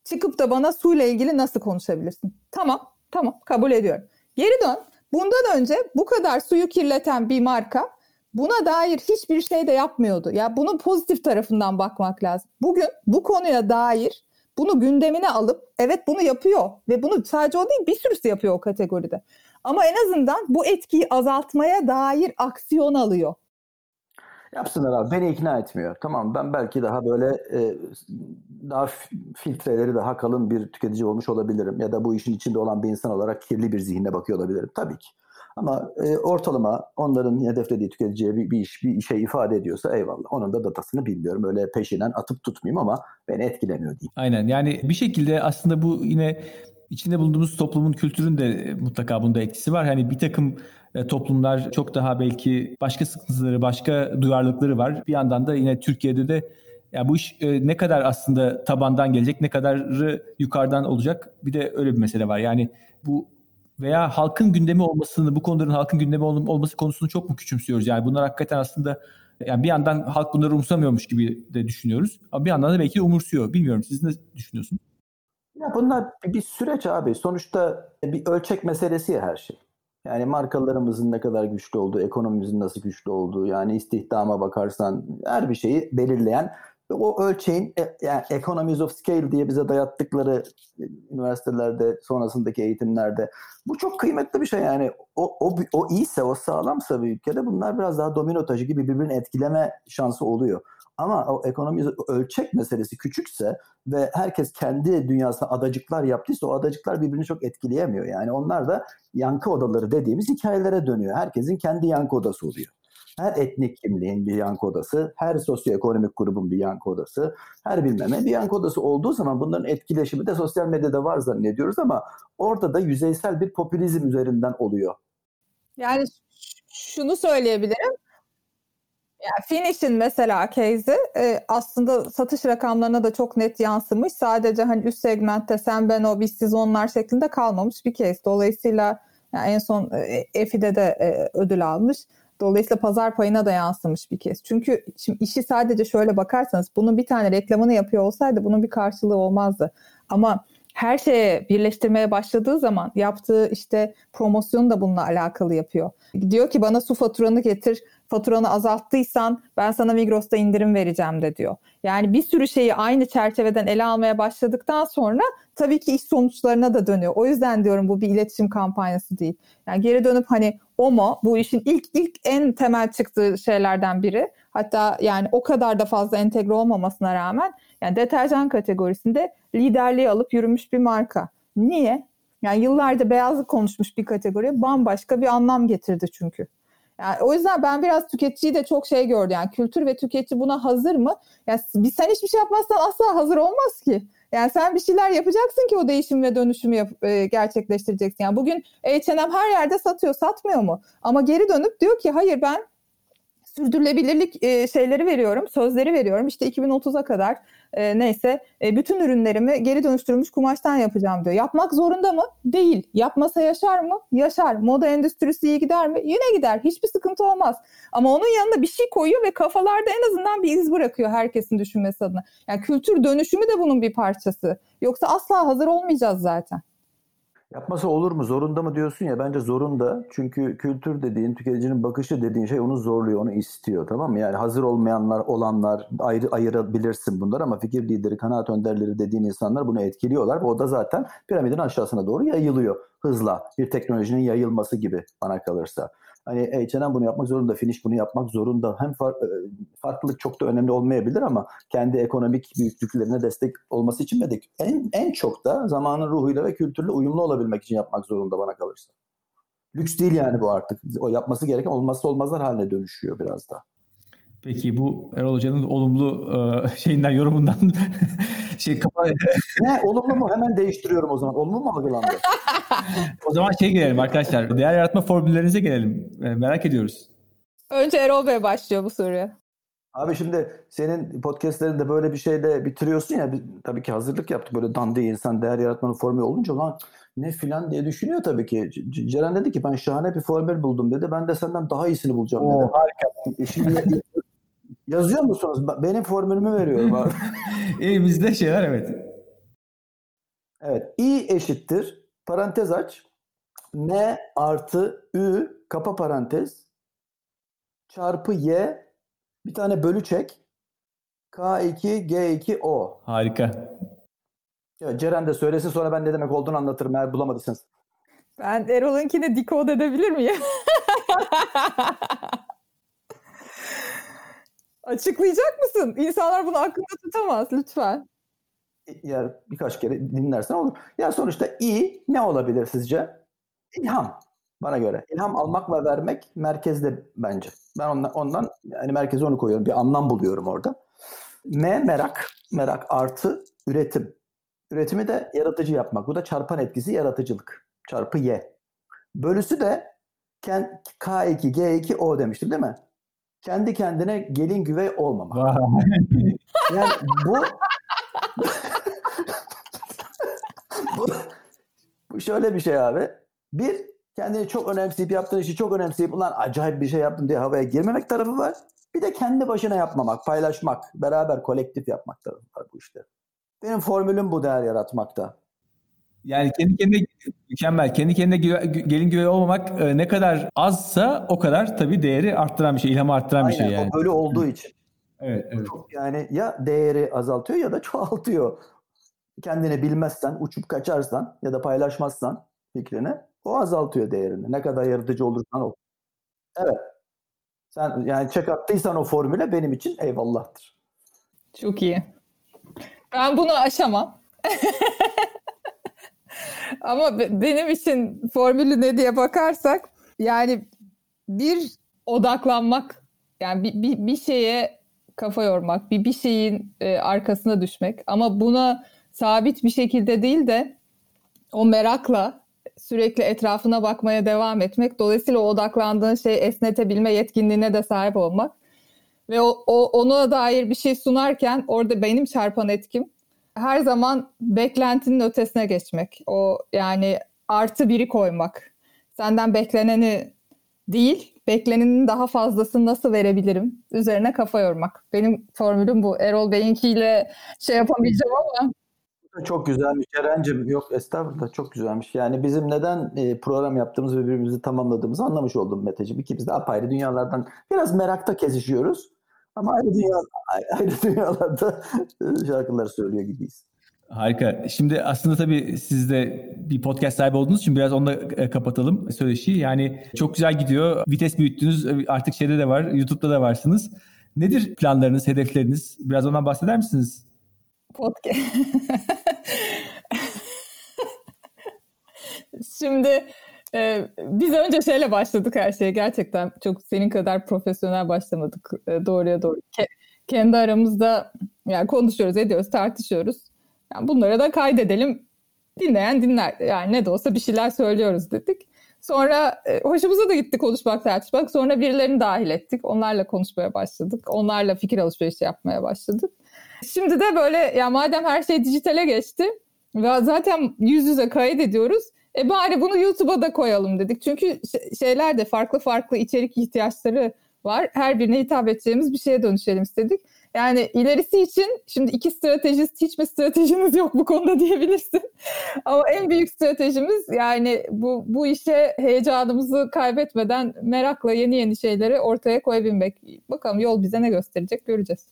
Çıkıp da bana suyla ilgili nasıl konuşabilirsin? Tamam. Tamam, kabul ediyorum. Geri dön. Bundan önce bu kadar suyu kirleten bir marka buna dair hiçbir şey de yapmıyordu. Ya bunun pozitif tarafından bakmak lazım. Bugün bu konuya dair bunu gündemine alıp evet bunu yapıyor ve bunu sadece o değil bir sürüsü yapıyor o kategoride. Ama en azından bu etkiyi azaltmaya dair aksiyon alıyor. Yapsınlar abi, beni ikna etmiyor. Tamam, ben belki daha böyle e, daha filtreleri daha kalın bir tüketici olmuş olabilirim. Ya da bu işin içinde olan bir insan olarak kirli bir zihinle bakıyor olabilirim. Tabii ki. Ama e, ortalama onların hedeflediği tüketiciye bir, bir iş, bir şey ifade ediyorsa eyvallah. Onun da datasını bilmiyorum. Öyle peşinen atıp tutmayayım ama beni etkilemiyor diyeyim. Aynen, yani bir şekilde aslında bu yine içinde bulunduğumuz toplumun, kültürün de mutlaka bunda etkisi var. Hani bir takım toplumlar çok daha belki başka sıkıntıları, başka duyarlılıkları var. Bir yandan da yine Türkiye'de de ya bu iş ne kadar aslında tabandan gelecek, ne kadarı yukarıdan olacak, bir de öyle bir mesele var. Yani bu veya halkın gündemi olmasını, bu konuların halkın gündemi olması konusunu çok mu küçümsüyoruz? Yani bunlar hakikaten aslında yani bir yandan halk bunları umursamıyormuş gibi de düşünüyoruz. Ama bir yandan da belki umursuyor. Bilmiyorum, siz ne düşünüyorsunuz? Ya bunlar bir süreç abi. Sonuçta bir ölçek meselesi ya her şey. Yani markalarımızın ne kadar güçlü olduğu, ekonomimizin nasıl güçlü olduğu, yani istihdama bakarsan her bir şeyi belirleyen o ölçeğin, yani economies of scale diye bize dayattıkları üniversitelerde, sonrasındaki eğitimlerde bu çok kıymetli bir şey. Yani o, o, o iyiyse, o sağlamsa bir ülkede bunlar biraz daha domino taşı gibi birbirini etkileme şansı oluyor. Ama o ekonomi ölçek meselesi küçükse ve herkes kendi dünyasına adacıklar yaptıysa o adacıklar birbirini çok etkileyemiyor. Yani onlar da yankı odaları dediğimiz hikayelere dönüyor. Herkesin kendi yankı odası oluyor. Her etnik kimliğin bir yankı odası, her sosyoekonomik grubun bir yankı odası, her bilmem ne bir yankı odası olduğu zaman bunların etkileşimi de sosyal medyada var zannediyoruz ama orada da yüzeysel bir popülizm üzerinden oluyor. Yani şunu söyleyebilirim. Yani Finish'in mesela case'i e, aslında satış rakamlarına da çok net yansımış. Sadece hani üst segmentte sen, ben, o, biz, siz, onlar şeklinde kalmamış bir case. Dolayısıyla yani en son e, E F İ'de de e, ödül almış. Dolayısıyla pazar payına da yansımış bir case. Çünkü şimdi işi sadece şöyle bakarsanız, bunun bir tane reklamını yapıyor olsaydı bunun bir karşılığı olmazdı. Ama her şeye birleştirmeye başladığı zaman yaptığı işte promosyonu da bununla alakalı yapıyor. Diyor ki bana su faturanı getir, faturanı azalttıysan ben sana Migros'ta indirim vereceğim de diyor. Yani bir sürü şeyi aynı çerçeveden ele almaya başladıktan sonra tabii ki iş sonuçlarına da dönüyor. O yüzden diyorum bu bir iletişim kampanyası değil. Yani geri dönüp hani Omo bu işin ilk ilk en temel çıktığı şeylerden biri. Hatta yani o kadar da fazla entegre olmamasına rağmen yani deterjan kategorisinde liderliği alıp yürümüş bir marka. Niye? Yani yıllarca beyazlık konuşmuş bir kategoriye bambaşka bir anlam getirdi çünkü. Yani o yüzden ben biraz tüketiciyi de çok şey gördüm. Yani kültür ve tüketici buna hazır mı? Yani sen hiçbir şey yapmazsan asla hazır olmaz ki. Yani sen bir şeyler yapacaksın ki o değişim ve dönüşümü yap- e, gerçekleştireceksin. Yani bugün H and M her yerde satıyor, satmıyor mu? Ama geri dönüp diyor ki hayır ben sürdürülebilirlik e, şeyleri veriyorum, sözleri veriyorum. İşte iki bin otuza kadar e, neyse e, bütün ürünlerimi geri dönüştürülmüş kumaştan yapacağım diyor. Yapmak zorunda mı? Değil. Yapmasa yaşar mı? Yaşar. Moda endüstrisi iyi gider mi? Yine gider. Hiçbir sıkıntı olmaz. Ama onun yanında bir şey koyuyor ve kafalarda en azından bir iz bırakıyor herkesin düşünmesi adına. Yani kültür dönüşümü de bunun bir parçası. Yoksa asla hazır olmayacağız zaten. Yapması olur mu, zorunda mı diyorsun ya, bence zorunda. Çünkü kültür dediğin, tüketicinin bakışı dediğin şey onu zorluyor, onu istiyor, tamam mı? Yani hazır olmayanlar, olanlar ayrı ayırabilirsin bunlar ama fikir lideri, kanaat önderleri dediğin insanlar bunu etkiliyorlar. O da zaten piramidin aşağısına doğru yayılıyor hızla. Bir teknolojinin yayılması gibi bana kalırsa. Hani H and M bunu yapmak zorunda, Finish bunu yapmak zorunda. Hem far, farklılık çok da önemli olmayabilir ama kendi ekonomik büyüklüklerine destek olması için ve de en, en çok da zamanın ruhuyla ve kültürle uyumlu olabilmek için yapmak zorunda bana kalırsa. Lüks değil yani bu artık. O yapması gereken olmazsa olmazlar haline dönüşüyor biraz da. Peki bu Erol Hoca'nın olumlu şeyinden, yorumundan şey kafa... Ne? Olumlu mu? Hemen değiştiriyorum o zaman. Olumlu mu algılandı? O zaman şey gelelim arkadaşlar. Değer yaratma formüllerinize gelelim. Merak ediyoruz. Önce Erol Bey başlıyor bu soruya. Abi şimdi senin podcastlerinde böyle bir şeyle bitiriyorsun ya. Biz, tabii ki hazırlık yaptık. Böyle dandiği insan değer yaratmanın formülü olunca lan ne filan diye düşünüyor tabii ki. C- Ceren dedi ki ben şahane bir formül buldum dedi. Ben de senden daha iyisini bulacağım dedi. Oo, harika. Şimdi yazıyor musunuz? Benim formülümü veriyorum abi. Elimizde şeyler evet. Evet. I eşittir. Parantez aç. M artı Ü kapa parantez çarpı Y bir tane bölü çek K iki G iki O. Harika. Ya Ceren de söylesin, sonra ben ne demek olduğunu anlatırım eğer bulamadıysanız. Ben Erol'unkini decode edebilir miyim? Açıklayacak mısın? İnsanlar bunu aklında tutamaz lütfen. Ya birkaç kere dinlersen olur. Ya sonuçta i ne olabilir sizce? İlham. Bana göre. İlham almak ve vermek merkezde bence. Ben ondan, ondan yani merkeze onu koyuyorum. Bir anlam buluyorum orada. M merak. Merak artı üretim. Üretimi de yaratıcı yapmak. Bu da çarpan etkisi yaratıcılık. Çarpı Y. Bölüsü de K iki G iki O demiştim değil mi? Kendi kendine gelin güvey olmamak. Yani bu bu şöyle bir şey abi. Bir, kendini çok önemseyip yaptığın işi çok önemseyip ulan acayip bir şey yaptım diye havaya girmemek tarafı var. Bir de kendi başına yapmamak, paylaşmak, beraber kolektif yapmak tarafı var bu işte. Benim formülüm bu değer yaratmakta. Yani kendi kendine mükemmel. Kendi kendine güve, gelin güvey olmamak e, ne kadar azsa o kadar tabii değeri arttıran bir şey, ilhamı arttıran aynen, bir şey yani. Aynen, öyle olduğu için. Evet, evet. Yani ya değeri azaltıyor ya da çoğaltıyor. Kendini bilmezsen, uçup kaçarsan ya da paylaşmazsan fikrini, o azaltıyor değerini. Ne kadar yaratıcı olursan ol. Evet. Sen yani check attıysan o formüle benim için eyvallah'tır. Çok iyi. Ben bunu aşamam. Ama benim için formülü ne diye bakarsak yani bir odaklanmak, yani bir, bir, bir şeye kafa yormak, bir, bir şeyin e, arkasına düşmek ama buna sabit bir şekilde değil de o merakla sürekli etrafına bakmaya devam etmek. Dolayısıyla o odaklandığın şeyi esnetebilme yetkinliğine de sahip olmak. Ve o, o ona dair bir şey sunarken orada benim çarpan etkim her zaman beklentinin ötesine geçmek. O yani artı biri koymak. Senden bekleneni değil, beklenenin daha fazlasını nasıl verebilirim? Üzerine kafa yormak. Benim formülüm bu. Erol Bey'inkiyle şey yapamayacağım ama. Çok güzelmiş Ceren'cim. Yok estağfurullah, çok güzelmiş. Yani bizim neden program yaptığımız ve birbirimizi tamamladığımızı anlamış oldum Meteciğim. İkimiz de apayrı dünyalardan biraz merakta kesişiyoruz. Ama ayrı, dünya, ayrı dünyalarda şarkılar söylüyor gibiyiz. Harika. Şimdi aslında tabii siz de bir podcast sahibi olduğunuz için biraz onunla kapatalım söyleşiyi. Yani çok güzel gidiyor. Vites büyüttünüz. Artık şeyde de var. YouTube'da da varsınız. Nedir planlarınız, hedefleriniz? Biraz ondan bahseder misiniz? Podcast. Şimdi e, biz önce şeyle başladık her şeye. Gerçekten çok senin kadar profesyonel başlamadık. E, doğruya doğru. Ke- kendi aramızda yani konuşuyoruz, ediyoruz, tartışıyoruz. Yani bunlara da kaydedelim. Dinleyen dinler. Yani ne de olsa bir şeyler söylüyoruz dedik. Sonra e, hoşumuza da gitti konuşmak, tartışmak. Sonra birilerini dahil ettik. Onlarla konuşmaya başladık. Onlarla fikir alışverişi yapmaya başladık. Şimdi de böyle ya madem her şey dijitale geçti ve zaten yüz yüze kaydediyoruz, e bari bunu YouTube'a da koyalım dedik. Çünkü şeyler de farklı farklı içerik ihtiyaçları var. Her birine hitap edeceğimiz bir şeye dönüşelim istedik. Yani ilerisi için şimdi iki stratejist, hiç mi stratejimiz yok bu konuda diyebilirsin. Ama en büyük stratejimiz yani bu bu işe heyecanımızı kaybetmeden merakla yeni yeni şeyleri ortaya koyabilmek. Bakalım yol bize ne gösterecek, göreceğiz.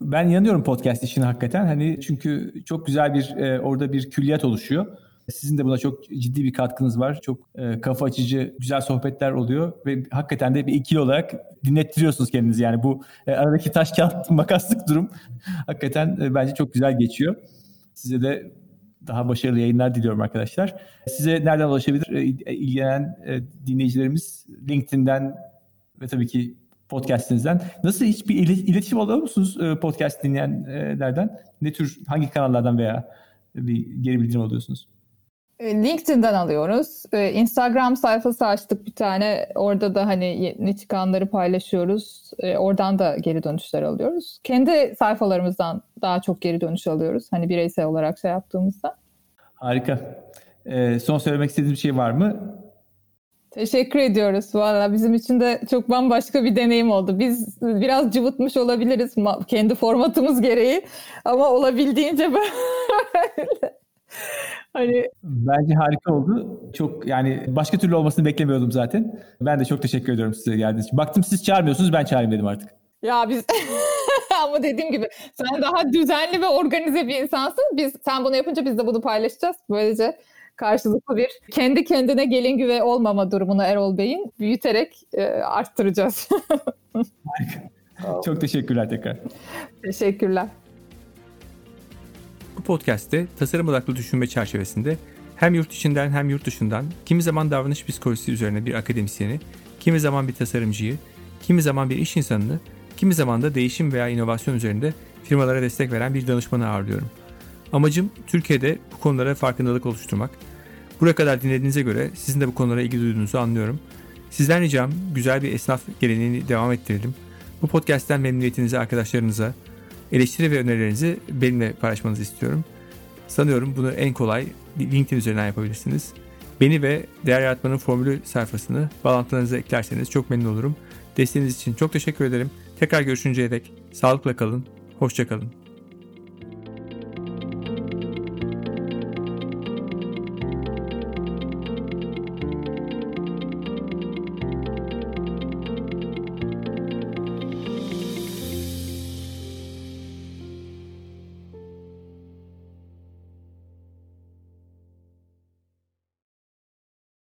Ben yanıyorum podcast işine hakikaten. Hani çünkü çok güzel bir e, orada bir külliyat oluşuyor. Sizin de buna çok ciddi bir katkınız var. Çok e, kafa açıcı, güzel sohbetler oluyor ve hakikaten de bir ikili olarak dinlettiriyorsunuz kendinizi. Yani bu e, aradaki taş kağıt makaslık durum hakikaten e, bence çok güzel geçiyor. Size de daha başarılı yayınlar diliyorum arkadaşlar. Size nereden ulaşabilir? E, ilgilenen e, dinleyicilerimiz LinkedIn'den ve tabii ki podcastinizden. Nasıl, hiçbir iletişim alıyor musunuz podcast dinleyenlerden? Ne tür, hangi kanallardan veya bir geri bildirim alıyorsunuz? LinkedIn'den alıyoruz. Instagram sayfası açtık bir tane. Orada da hani ne çıkanları paylaşıyoruz. Oradan da geri dönüşler alıyoruz. Kendi sayfalarımızdan daha çok geri dönüş alıyoruz. Hani bireysel olarak şey yaptığımızda. Harika. Son söylemek istediğiniz bir şey var mı? Teşekkür ediyoruz. Valla bizim için de çok bambaşka bir deneyim oldu. Biz biraz cıvıtmış olabiliriz kendi formatımız gereği ama olabildiğince böyle Hani... Bence harika oldu. Çok yani başka türlü olmasını beklemiyordum zaten. Ben de çok teşekkür ediyorum size geldiğiniz için. Baktım siz çağırmıyorsunuz, ben çağırayım dedim artık. Ya biz... Ama dediğim gibi sen daha düzenli ve organize bir insansın. Biz, sen bunu yapınca biz de bunu paylaşacağız. Böylece karşılıklı bir kendi kendine gelin güve olmama durumunu Erol Bey'in büyüterek e, arttıracağız. Çok teşekkürler tekrar. Teşekkürler. Bu podcast'te tasarım odaklı düşünme çerçevesinde hem yurt içinden hem yurt dışından kimi zaman davranış psikolojisi üzerine bir akademisyeni, kimi zaman bir tasarımcıyı, kimi zaman bir iş insanını, kimi zaman da değişim veya inovasyon üzerinde firmalara destek veren bir danışmanı ağırlıyorum. Amacım Türkiye'de bu konulara farkındalık oluşturmak. Buraya kadar dinlediğinize göre sizin de bu konulara ilgi duyduğunuzu anlıyorum. Sizden ricam güzel bir esnaf geleneğini devam ettirelim. Bu podcast'ten memnuniyetinizi arkadaşlarınıza, eleştiri ve önerilerinizi benimle paylaşmanızı istiyorum. Sanıyorum bunu en kolay LinkedIn üzerinden yapabilirsiniz. Beni ve Değer Yaratmanın Formülü sayfasını bağlantılarınıza eklerseniz çok memnun olurum. Desteğiniz için çok teşekkür ederim. Tekrar görüşünceye dek sağlıkla kalın, hoşça kalın.